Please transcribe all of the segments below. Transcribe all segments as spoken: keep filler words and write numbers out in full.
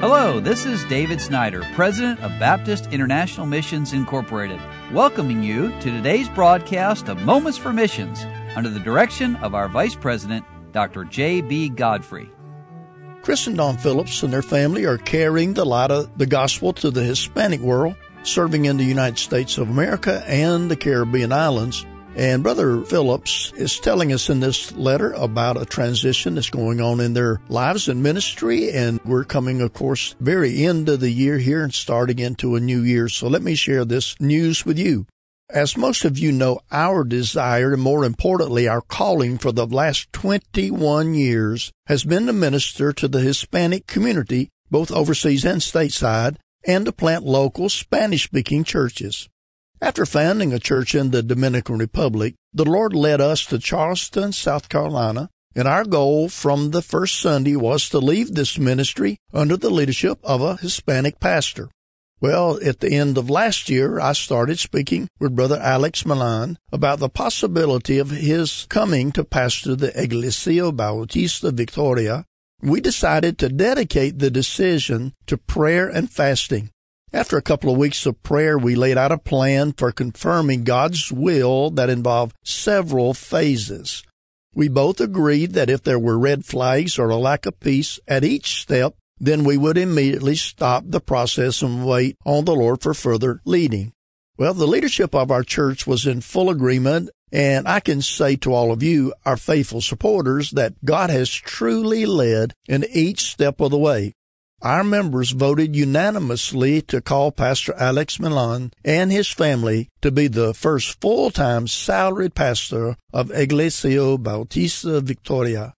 Hello, this is David Snyder, President of Baptist International Missions Incorporated, welcoming you to today's broadcast of Moments for Missions under the direction of our Vice President, Doctor J B. Godfrey. Chris and Don Phillips and their family are carrying the light of the gospel to the Hispanic world, serving in the United States of America and the Caribbean islands. And Brother Phillips is telling us in this letter about a transition that's going on in their lives and ministry. And we're coming, of course, very end of the year here and starting into a new year. So let me share this news with you. As most of you know, our desire, and more importantly, our calling for the last twenty-one years has been to minister to the Hispanic community, both overseas and stateside, and to plant local Spanish-speaking churches. After founding a church in the Dominican Republic, the Lord led us to Charleston, South Carolina, and our goal from the first Sunday was to leave this ministry under the leadership of a Hispanic pastor. Well, at the end of last year, I started speaking with Brother Alex Milan about the possibility of his coming to pastor the Iglesia Bautista Victoria. We decided to dedicate the decision to prayer and fasting. After a couple of weeks of prayer, we laid out a plan for confirming God's will that involved several phases. We both agreed that if there were red flags or a lack of peace at each step, then we would immediately stop the process and wait on the Lord for further leading. Well, the leadership of our church was in full agreement, and I can say to all of you, our faithful supporters, that God has truly led in each step of the way. Our members voted unanimously to call Pastor Alex Milan and his family to be the first full-time salaried pastor of Iglesia Bautista Victoria.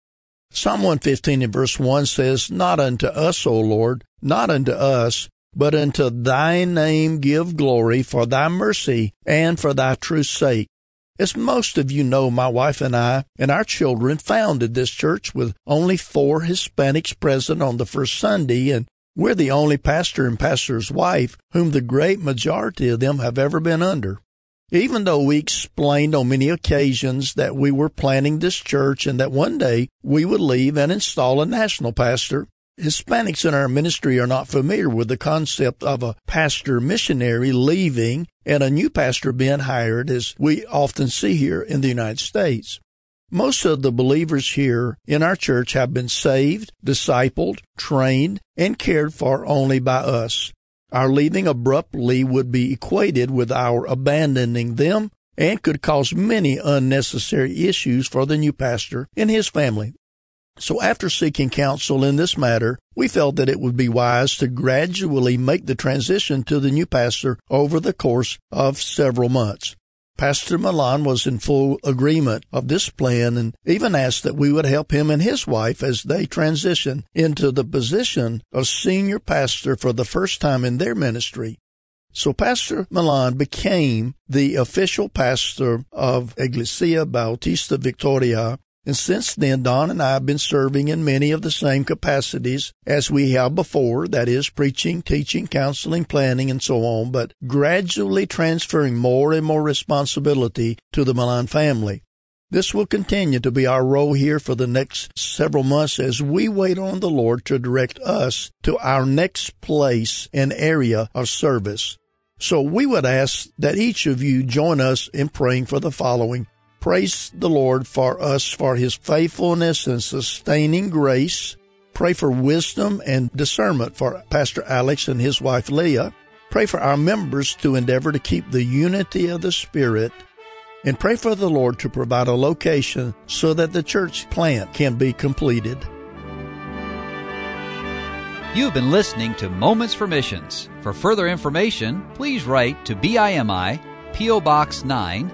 Psalm one fifteen in verse one says, "Not unto us, O Lord, not unto us, but unto thy name give glory for thy mercy and for thy truth's sake." As most of you know, my wife and I and our children founded this church with only four Hispanics present on the first Sunday, and we're the only pastor and pastor's wife whom the great majority of them have ever been under. Even though we explained on many occasions that we were planning this church and that one day we would leave and install a national pastor, Hispanics in our ministry are not familiar with the concept of a pastor missionary leaving and a new pastor being hired, as we often see here in the United States. Most of the believers here in our church have been saved, discipled, trained, and cared for only by us. Our leaving abruptly would be equated with our abandoning them and could cause many unnecessary issues for the new pastor and his family. So after seeking counsel in this matter, we felt that it would be wise to gradually make the transition to the new pastor over the course of several months. Pastor Milan was in full agreement of this plan and even asked that we would help him and his wife as they transition into the position of senior pastor for the first time in their ministry. So Pastor Milan became the official pastor of Iglesia Bautista Victoria. And since then, Don and I have been serving in many of the same capacities as we have before, that is, preaching, teaching, counseling, planning, and so on, but gradually transferring more and more responsibility to the Milan family. This will continue to be our role here for the next several months as we wait on the Lord to direct us to our next place and area of service. So we would ask that each of you join us in praying for the following. Praise the Lord for us, for his faithfulness and sustaining grace. Pray for wisdom and discernment for Pastor Alex and his wife, Leah. Pray for our members to endeavor to keep the unity of the Spirit. And pray for the Lord to provide a location so that the church plant can be completed. You've been listening to Moments for Missions. For further information, please write to B I M I, P O. Box nine,